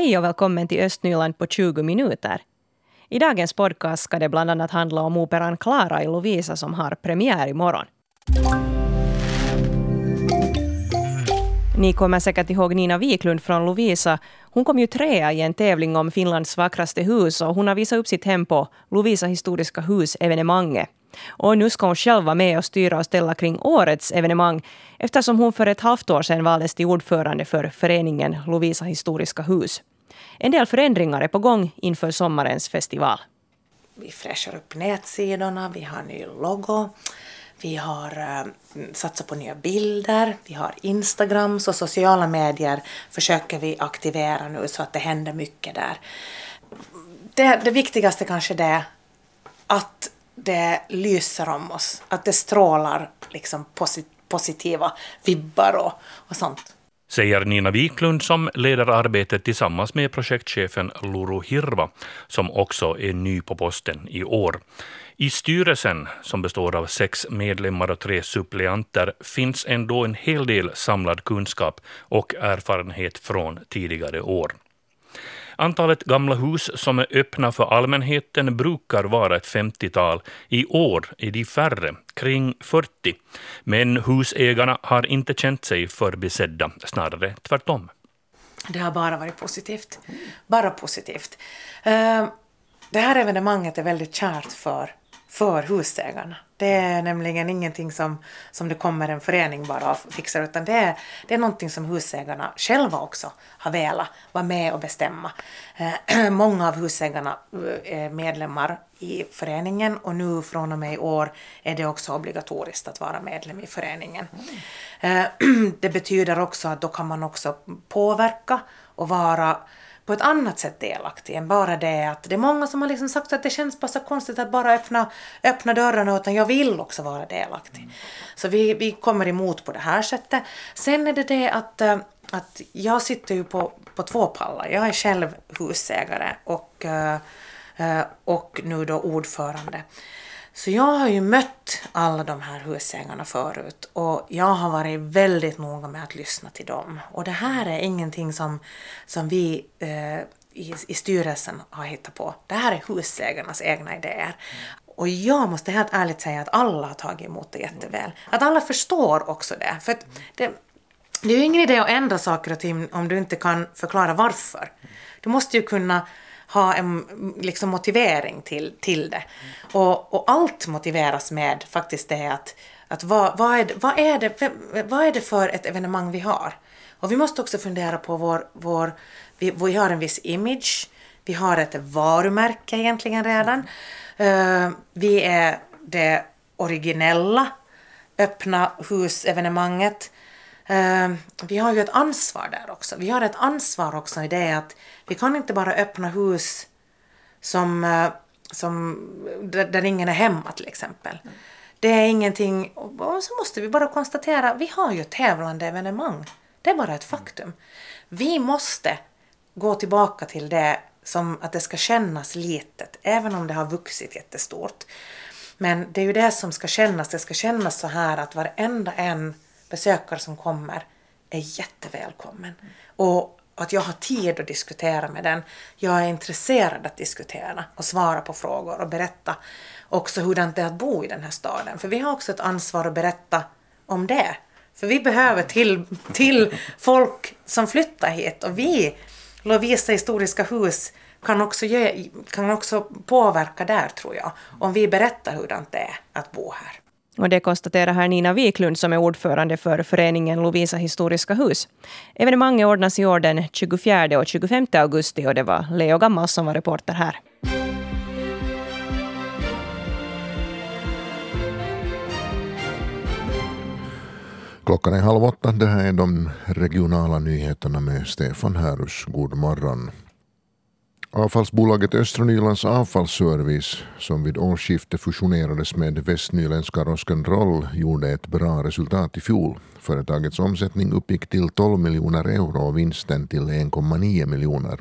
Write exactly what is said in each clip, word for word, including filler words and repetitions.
Hej och välkommen till Östnyland på tjugo minuter. I dagens podcast ska det bland annat handla om operan Klara i Lovisa som har premiär imorgon. Ni kommer säkert ihåg Nina Wiklund från Lovisa. Hon kom ju trea i en tävling om Finlands vackraste hus och hon har visat upp sitt hem på Lovisa historiska hus-evenemanget. Och nu ska hon själv vara med och styra och ställa kring årets evenemang eftersom hon för ett halvt år sedan valdes till ordförande för föreningen Lovisa historiska hus. En del förändringar är på gång inför sommarens festival. Vi fräschar upp nätsidorna, vi har ny logo, vi har eh, satsat på nya bilder, vi har Instagram, så sociala medier försöker vi aktivera nu så att det händer mycket där. Det, det viktigaste kanske det är att det lyser om oss, att det strålar liksom posit- positiva vibbar och, och sånt. Säger Nina Wiklund som leder arbetet tillsammans med projektchefen Loro Hirva som också är ny på posten i år. I styrelsen som består av sex medlemmar och tre suppleanter finns ändå en hel del samlad kunskap och erfarenhet från tidigare år. Antalet gamla hus som är öppna för allmänheten brukar vara ett femtiotal. I år är de färre, kring fyrtio. Men husägarna har inte känt sig förbisedda, snarare tvärtom. Det har bara varit positivt. Bara positivt. Det här evenemanget är väldigt kärt för, för husägarna. Det är nämligen ingenting som, som det kommer en förening bara och fixar, utan det är, det är någonting som husägarna själva också har velat vara med och bestämma. Eh, många av husägarna är medlemmar i föreningen och nu från och med i år är det också obligatoriskt att vara medlem i föreningen. Eh, det betyder också att då kan man också påverka och vara på ett annat sätt delaktig än bara det att det är många som har liksom sagt att det känns bara så konstigt att bara öppna, öppna dörrarna, utan jag vill också vara delaktig. Mm. Så vi, vi kommer emot på det här sättet. Sen är det det att, att jag sitter ju på, på två pallar. Jag är själv husägare och, och nu då ordförande. Så jag har ju mött alla de här husägarna förut och jag har varit väldigt noga med att lyssna till dem. Och det här är ingenting som, som vi eh, i, i styrelsen har hittat på. Det här är husägarnas egna idéer. Och jag måste helt ärligt säga att alla har tagit emot det jätteväl. Att alla förstår också det. För att det, det är ju ingen idé att ändra saker och ting om du inte kan förklara varför. Du måste ju kunna ha en liksom motivering till, till det. Mm. Och, och allt motiveras med faktiskt det att, att vad, vad, är det, vad, är det, vad är det för ett evenemang vi har? Och vi måste också fundera på vår, vår vi, vi har en viss image, vi har ett varumärke egentligen redan. Uh, vi är det originella öppna husevenemanget. Uh, vi har ju ett ansvar där också. Vi har ett ansvar också i det att vi kan inte bara öppna hus som, uh, som där, där ingen är hemma till exempel. Mm. Det är ingenting, och så måste vi bara konstatera, vi har ju tävlande evenemang. Det är bara ett faktum. Vi måste gå tillbaka till det som att det ska kännas litet, även om det har vuxit jättestort. Men det är ju det som ska kännas, det ska kännas så här att varenda en besökare som kommer är jättevälkommen. Och att jag har tid att diskutera med den. Jag är intresserad att diskutera och svara på frågor och berätta också hur det är att bo i den här staden. För vi har också ett ansvar att berätta om det. För vi behöver till, till folk som flyttar hit. Och vi, Lovisa historiska hus, kan också, ge, kan också påverka där tror jag. Om vi berättar hur det är att bo här. Och det konstaterar här Nina Wiklund som är ordförande för föreningen Lovisa historiska hus. Evenemanget ordnas i år den tjugofjärde och tjugofemte augusti och det var Leo Gamma som var reporter här. Klockan är halv åtta. Det här är de regionala nyheterna med Stefan Härus. God morgon. Avfallsbolaget Östra Nylands avfallsservice, som vid årsskiftet fusionerades med västnyländska Rosken Roll, gjorde ett bra resultat i fjol. Företagets omsättning uppgick till tolv miljoner euro och vinsten till en komma nio miljoner.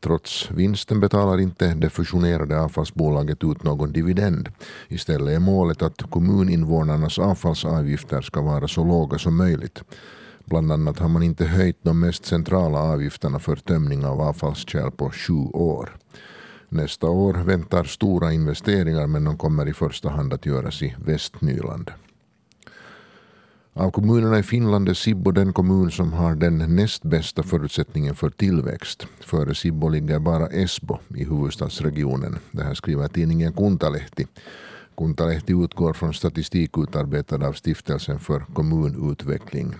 Trots vinsten betalar inte det fusionerade avfallsbolaget ut någon dividend. Istället är målet att kommuninvånarnas avfallsavgifter ska vara så låga som möjligt. Bland annat har man inte höjt de mest centrala avgifterna för tömning av avfallskärl på sju år. Nästa år väntar stora investeringar, men de kommer i första hand att göras i Västnyland. Av kommunerna i Finland är Sibbo den kommun som har den näst bästa förutsättningen för tillväxt. Före Sibbo ligger bara Esbo i huvudstadsregionen. Det här skriver tidningen Kuntalehti. Kuntalehti utgår från statistik utarbetad av Stiftelsen för kommunutveckling.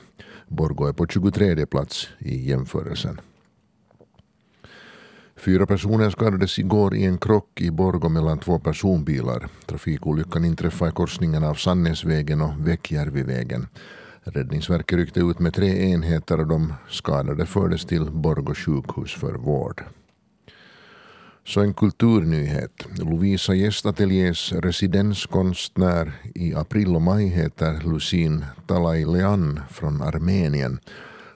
Borgå är på tjugotredje plats i jämförelsen. Fyra personer skadades igår i en krock i Borgå mellan två personbilar. Trafikolyckan inträffade i korsningen av Sannesvägen och Väckjärvivägen. Räddningsverket ryckte ut med tre enheter och de skadade fördes till Borgå sjukhus för vård. Så en kulturnyhet. Lovisa gästateljés residenskonstnär i april och maj heter Lusine Talaylian från Armenien.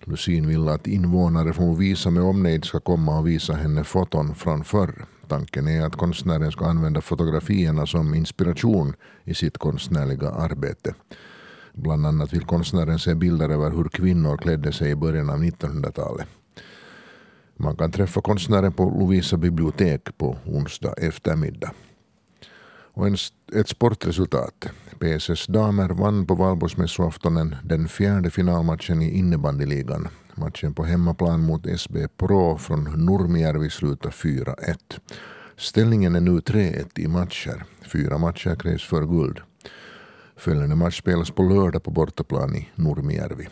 Lusine vill att invånare från Lovisa med omnejd ska komma och visa henne foton från förr. Tanken är att konstnären ska använda fotografierna som inspiration i sitt konstnärliga arbete. Bland annat vill konstnären se bilder över hur kvinnor klädde sig i början av nittonhundratalet. Man kan träffa konstnären på Lovisa bibliotek på onsdag eftermiddag. Och en, ett sportresultat. P S S damer vann på Valborgsmässoaftonen den fjärde finalmatchen i innebandyligan. Matchen på hemmaplan mot S B Pro från Nurmijärvi slutade fyra ett. Ställningen är nu tre ett i matcher. Fyra matcher krävs för guld. Följande match spelas på lördag på bortaplan i Nurmijärvi.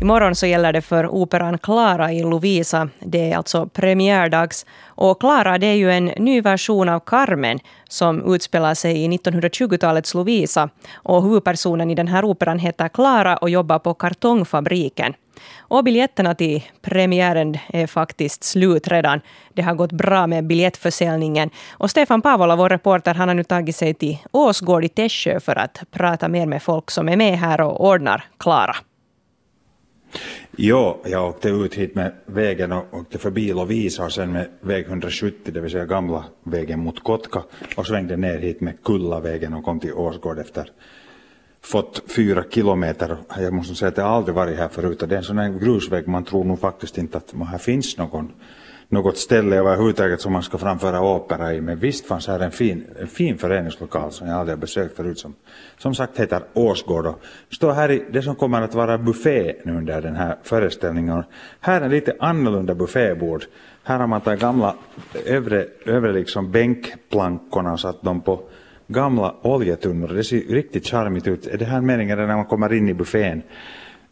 Imorgon så gäller det för operan Klara i Lovisa. Det är alltså premiärdags. Och Klara, det är ju en ny version av Carmen som utspelar sig i nittonhundratjugotalets Lovisa. Och huvudpersonen i den här operan heter Klara och jobbar på kartongfabriken. Och biljetterna till premiären är faktiskt slut redan. Det har gått bra med biljettförsäljningen. Och Stefan Pavola, vår reporter, han har nu tagit sig till Åsgård i Tessjö för att prata mer med folk som är med här och ordnar Klara. Ja, jag åkte ut hit med vägen och åkte förbi Lovisa och sen med väg etthundrasjuttio, det vill säga gamla vägen mot Kotka, och svängde ner hit med Kullavägen och kom till Åsgård efter fått fyra kilometer. Jag måste säga att jag aldrig varit här förut, och det är en sån här grusväg, man tror nog faktiskt inte att här finns någon, något ställe överhuvudtaget som man ska framföra opera i, men visst fanns här en fin, en fin föreningslokal som jag aldrig besökt förut, som, som sagt heter Åsgård, och står här i det som kommer att vara buffé nu under den här föreställningen. Här är en lite annorlunda buffébord. Här har man tagit gamla övre, övre liksom bänkplankorna och satt dem på gamla oljetunnor. Det ser riktigt charmigt ut. Är det här meningen när man kommer in i buffén?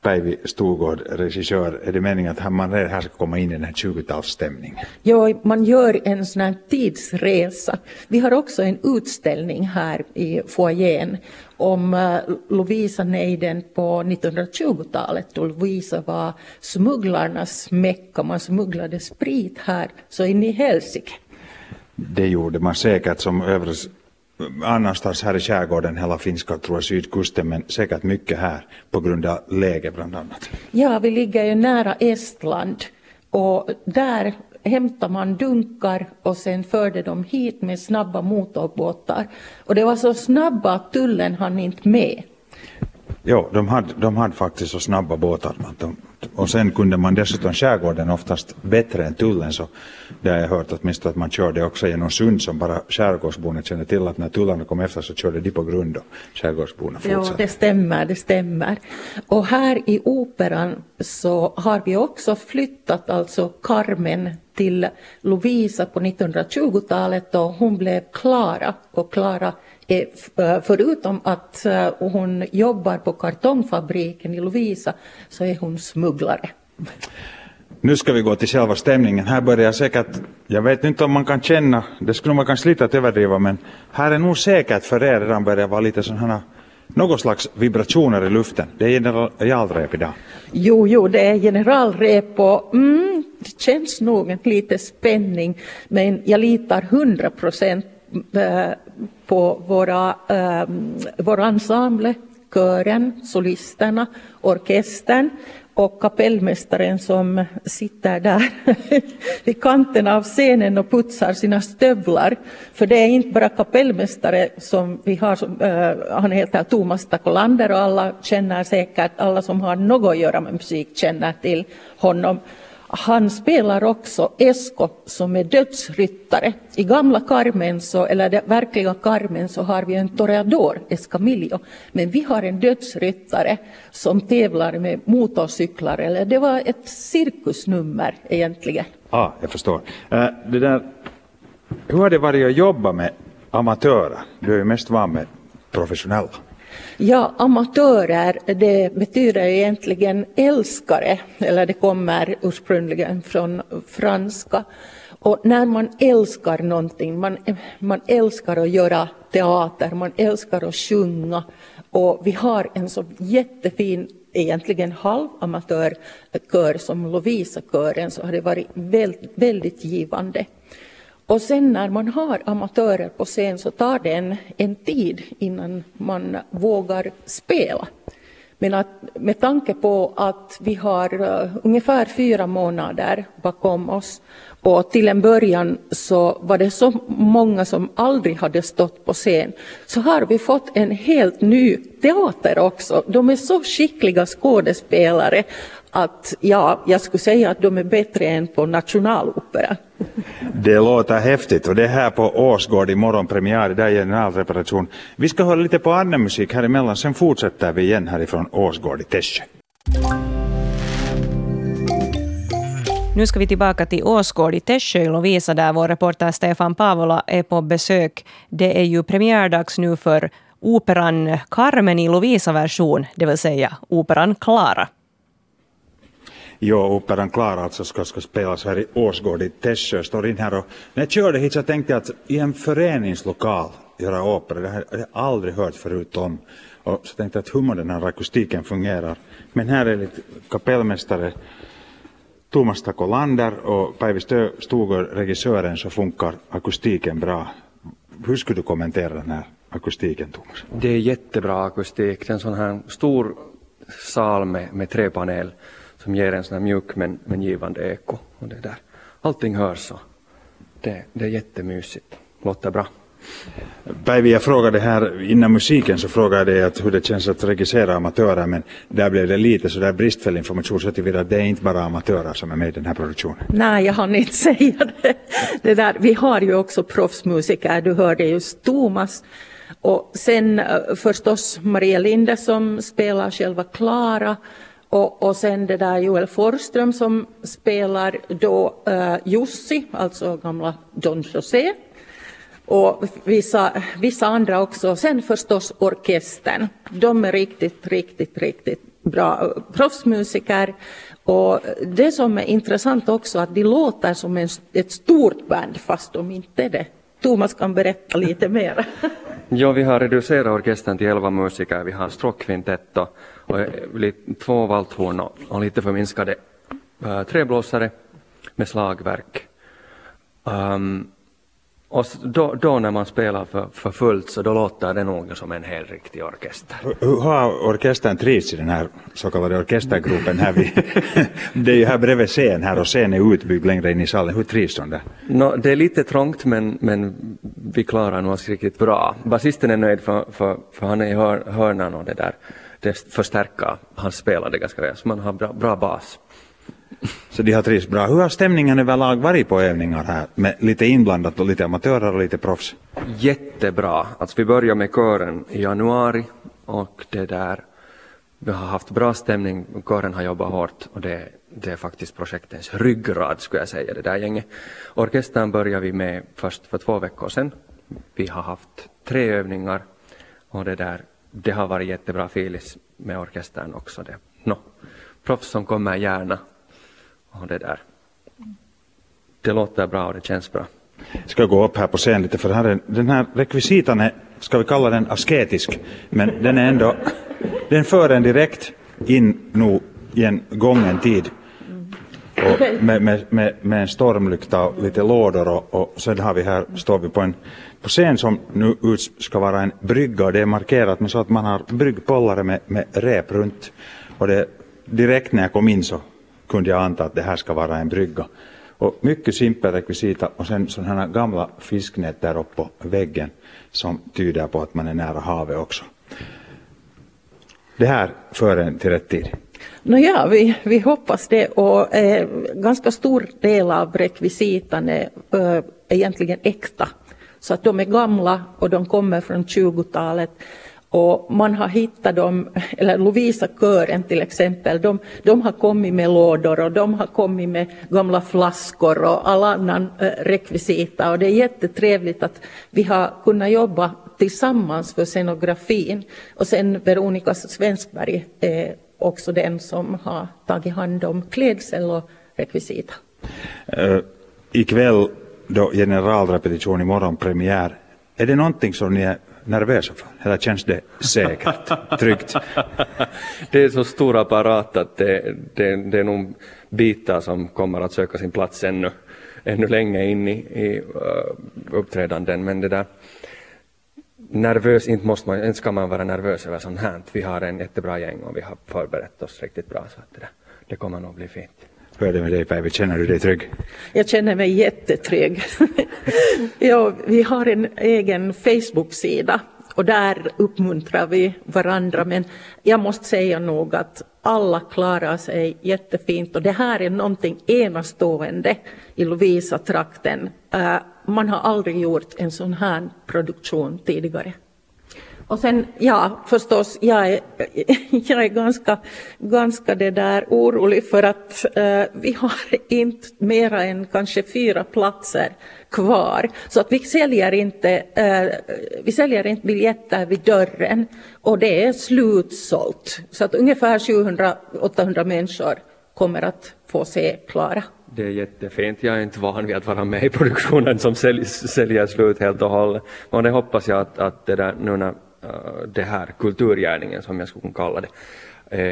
Päivi Storgård, regissör, är det meningen att man här ska komma in i den här tjugotalsstämningen? Ja, man gör en sån här tidsresa. Vi har också en utställning här i foajén om Lovisa-nejden på nittonhundratjugotalet. Och Lovisa var smugglarnas mecka, man smugglade sprit här så in i Helsike. Det gjorde man säkert som övres... annanstans här i skärgården, hela finska, tror jag, sydkusten, men säkert mycket här på grund av läge bland annat. Ja, vi ligger ju nära Estland och där hämtar man dunkar och sen förde de hit med snabba motorbåtar. Och det var så snabba att tullen hann inte med. Ja, de hade, de hade faktiskt så snabba båtar. De, och sen kunde man dessutom skärgården oftast bättre än tullen. Så det har jag hört åtminstone att man körde också genom sund som bara skärgårdsborna kände till, att när tullarna kom efter så körde de på grund och skärgårdsborna fortsatte. Ja, det stämmer, det stämmer. Och här i operan så har vi också flyttat alltså Carmen till Lovisa på nittonhundratjugotalet, och hon blev Klara, och Klara förutom att hon jobbar på kartongfabriken i Lovisa så är hon smugglare. Nu ska vi gå till själva stämningen. Här börjar säkert, jag vet inte om man kan känna, det skulle man kanske lite att överdriva, men här är nog säkert för er redan börjar vara lite sådana, någon slags vibrationer i luften. Det är generalrep idag. Jo, jo, det är generalrep och mm, det känns nog lite spänning, men jag litar hundra procent på våra, äh, vår ensemble, kören, solisterna, orkestern och kapellmästaren som sitter där i kanten av scenen och putsar sina stövlar. För det är inte bara kapellmästare som vi har, som, uh, han heter Tomas Takolander, och alla känner säkert, alla som har något att göra med musik känner till honom. Han spelar också Esko som är dödsryttare. I gamla Carmen, så, eller det verkliga Carmen, så har vi en toreador, Escamillo. Men vi har en dödsryttare som tävlar med motorcyklar. Eller det var ett cirkusnummer egentligen. Ja, ah, jag förstår. Uh, det där, hur har det varit att jobba med amatörer? Du är ju mest van med professionella. Ja, amatörer, det betyder egentligen älskare, eller det kommer ursprungligen från franska. Och när man älskar någonting, man, man älskar att göra teater, man älskar att sjunga. Och vi har en så jättefin, egentligen halvamatörkör som Lovisa-kören, så har det varit väldigt, väldigt givande. Och sen när man har amatörer på scen så tar det en, en tid innan man vågar spela. Men att, med tanke på att vi har uh, ungefär fyra månader bakom oss, och till en början så var det så många som aldrig hade stått på scen, så har vi fått en helt ny teater också. De är så skickliga skådespelare att ja, jag skulle säga att de är bättre än på nationalopera. Det låter häftigt, och det här på Åsgård i morgonpremiär, där är generalreparation. Vi ska höra lite på annan musik här emellan, sen fortsätter vi igen härifrån Åsgård i Tessjö. Nu ska vi tillbaka till Åsgård i Tessjö i Lovisa, där vår reporter Stefan Pavola är på besök. Det är ju premiärdags nu för operan Carmen i Lovisa-version, det vill säga operan Klara. Jo, operan Klara alltså ska, ska spelas här i Åsgård i Tessjö. Står in här, och när jag körde hit så tänkte jag att i en föreningslokal göra opera, det här har jag aldrig hört förut om. Och så tänkte jag att hur man den här akustiken fungerar. Men här är lite kapellmästare Tomas Takolander och Päivi Storgård, regissören, så funkar akustiken bra. Hur skulle du kommentera den här akustiken, Tomas? Det är jättebra akustik. Det är en sån här stor sal med, med träpanel som ger en sån här mjuk men, men givande eko. Och det där. Allting hörs så. Det, det är jättemysigt. Låter bra. Päivi, jag frågade här innan musiken så frågade jag att hur det känns att regissera amatörer, men där blev det lite så där bristfällig information, så att det är inte bara amatörer som är med i den här produktionen. Nej, jag hann inte säga det. det där. Vi har ju också proffsmusiker, du hörde just Tomas. Och sen förstås Maria Linda som spelar själva Klara. Och, och sen det där Joel Forström som spelar då uh, Jussi, alltså gamla Don José. Och vissa, vissa andra också. Sen förstås orkestern. De är riktigt, riktigt, riktigt bra proffsmusiker. Och det som är intressant också att de låter som en, ett stort band fast de inte är det. Tomas kan berätta lite mer. Ja, vi har reducerat orkestern till elva musiker. Vi har stråkkvintett och, och två valthorn och lite förminskade äh, träblåsare med slagverk. Um, Och då, då när man spelar för, för fullt så då låter det nog som en helt riktig orkester. Hur har orkestern trivs i den här så kallade orkestergruppen här? Vi, det är ju här bredvid scen här och scen är utbyggd längre in i salen. Hur trivs de där? No, det är lite trångt men, men vi klarar nog oss riktigt bra. Basisten är nöjd för, för, för han är i hör, hörnan och det där. Det förstärker hans spelande ganska väl så man har bra, bra bas. Så de har trivs bra. Hur har stämningen överlag varit på övningar här? Med lite inblandat och lite amatörer och lite proffs. Jättebra. Alltså vi börjar med kören i januari och det där. Vi har haft bra stämning. Kören har jobbat hårt och det, det är faktiskt projektens ryggrad skulle jag säga, det där gänget. Orkestern börjar vi med först för två veckor sedan. Vi har haft tre övningar och det där. Det har varit jättebra filis med orkestern också. Det. No. Proffs som kommer gärna. Och det där. Det låter bra och det känns bra. Ska gå upp här på scen lite för här är, den här rekvisitan är, ska vi kalla den asketisk, men den är ändå, den för en direkt in nu i en gången tid. Och med, med, med, med en stormlykta och lite lådor och, och sen har vi här, står vi på en på scen som nu ut ska vara en brygga och det är markerat med så att man har bryggpollare med, med rep runt och det direkt när jag kom in så kunde jag anta att det här ska vara en brygga. Och mycket simpel rekvisita och sen sådana gamla fisknät där uppe på väggen som tyder på att man är nära havet också. Det här för en till rätt tid. No ja, vi, vi hoppas det, och eh, ganska stor del av rekvisitan är eh, egentligen äkta. Så att de är gamla och de kommer från tjugotalet. Och man har hittat dem, eller Lovisa-kören till exempel, de, de har kommit med lådor och de har kommit med gamla flaskor och all annan eh, rekvisita. Och det är jättetrevligt att vi har kunnat jobba tillsammans för scenografin. Och sen Veronica Svenskberg är också den som har tagit hand om klädsel och rekvisita. Uh, ikväll då generalrepetition, imorgon premiär. Är det någonting som ni är nervösa för? Eller känns det säkert, tryggt? Det är så stor apparat att det, det, det är nog bitar som kommer att söka sin plats ännu, ännu länge in i, i uppträdanden. Men det där, nervös, inte måste man, inte ska man vara nervös över sånt här. Vi har en jättebra gäng och vi har förberett oss riktigt bra, så att det, där, det kommer nog bli fint. Hur är det med dig, Päivi? Känner du dig trygg? Jag känner mig jättetrygg. Ja, vi har en egen Facebook-sida och där uppmuntrar vi varandra. Men jag måste säga nog att alla klarar sig jättefint. Och det här är någonting enastående i Lovisa-trakten. Man har aldrig gjort en sån här produktion tidigare. Och sen, ja, förstås, jag är, jag är ganska, ganska det där orolig för att eh, vi har inte mera än kanske fyra platser kvar. Så att vi säljer inte, eh, vi säljer inte biljetter vid dörren och det är slutsålt. Så att ungefär sjuhundra till åttahundra människor kommer att få se Klara. Det är jättefint. Jag är inte van vid att vara med i produktionen som sälj, säljer slut helt och hållet. Och det hoppas jag att, att det där, nu när det här kulturgärningen som jag skulle kalla det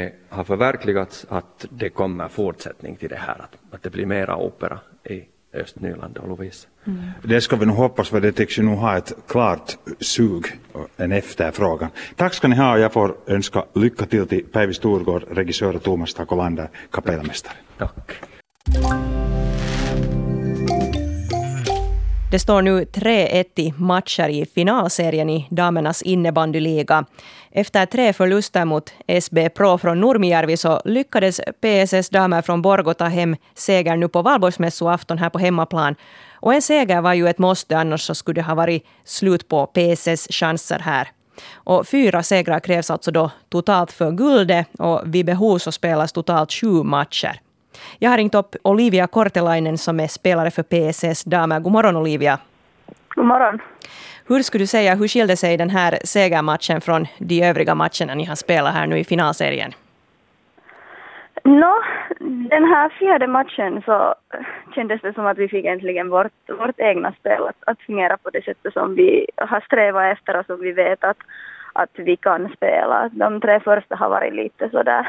eh, har förverkligats, att det kommer fortsättning till det här, att, att det blir mera opera i Östra Nyland och Lovisa. Mm. Det ska vi nog hoppas, för det tycks ju nog ha ett klart sug och en efterfrågan. Tack ska ni ha, och jag får önska lycka till till Päivi Storgård, regissör, och Tomas Takolander, kapellmästare. Tack. Det står nu tre ett i matcher i finalserien i damernas innebandyliga. Efter tre förluster mot S B Pro från Nurmijärvi så lyckades P S S damer från Borgå ta hem seger nu på Valborgsmässoafton här på hemmaplan. Och en seger var ju ett måste, annars så skulle det ha varit slut på P S S chanser här. Och fyra segrar krävs alltså då totalt för guldet, och vid behov så spelas totalt sju matcher. Jag har ringt upp Olivia Kortelainen som är spelare för P S S damer. God morgon, Olivia. God morgon. Hur skulle du säga, hur skilde sig den här segermatchen från de övriga matcherna ni har spelat här nu i finalserien? Nå, den här fjärde matchen så kändes det som att vi fick äntligen vårt, vårt egna spel att, att fungera på det sättet som vi har strävat efter och som vi vet att, att vi kan spela. De tre första har varit lite sådär.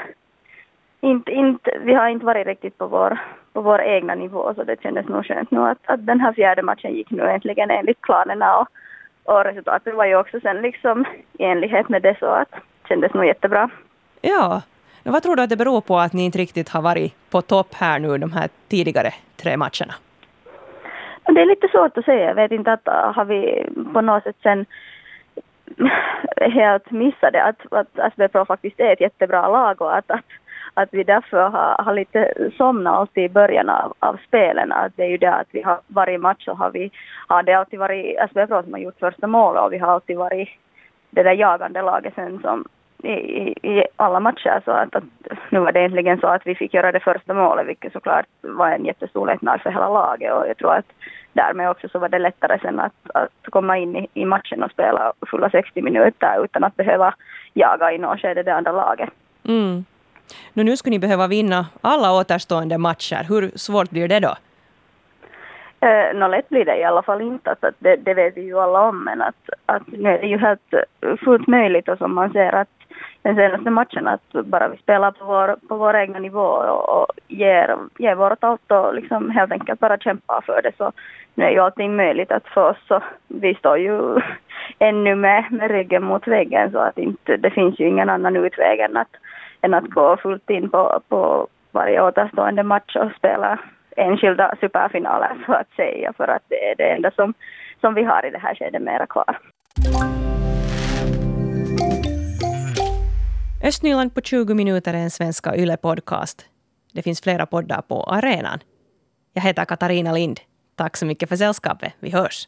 Inte, inte, vi har inte varit riktigt på vår, på vår egna nivå, så det kändes nog skönt nu att, att den här fjärde matchen gick nu äntligen enligt planerna, och, och resultatet var ju också sen liksom i enlighet med det, så att det kändes nog jättebra. Ja, men vad tror du att det beror på att ni inte riktigt har varit på topp här nu de här tidigare tre matcherna? Det är lite svårt att säga, jag vet inte att har vi på något sätt sen helt missade att, att S B Pro faktiskt är ett jättebra lag, och att, att att vi därför har, har lite somnat oss i början av, av spelen. Att det är ju det att vi har, varje match så har vi, har det alltid varit S B Pro som har gjort första målet, och vi har alltid varit det där jagande laget sen som i, i, i alla matcher. Så att, att nu var det egentligen så att vi fick göra det första målet, vilket såklart var en jättestor lättnad för hela laget, och jag tror att därmed också så var det lättare sen att, att komma in i, i matchen och spela fulla sextio minuter utan att behöva jaga i något skede det andra laget. Mm. Nu, nu skulle ni behöva vinna alla återstående matcher. Hur svårt blir det då? Eh, Nå, lätt blir det i alla fall inte. Att det, det vet vi ju alla om. Men att, att nu är det ju helt fullt möjligt. Och som man ser att den senaste matchen, att bara vi spelar på vår, på vår egna nivå och, och ger, ger vårt allt och liksom helt enkelt bara kämpa för det. Så nu är ju allting möjligt att för oss. Så vi står ju ännu med, med ryggen mot väggen. Så att inte, det finns ju ingen annan utväg än att än att gå fullt in på, på varje återstående match och spela enskilda superfinaler så att säga, för att det är det enda som, som vi har i det här skedet mera kvar. Östnyland på tjugo minuter är en svenska Yle-podcast. Det finns flera poddar på arenan. Jag heter Katarina Lind. Tack så mycket för sällskapet. Vi hörs.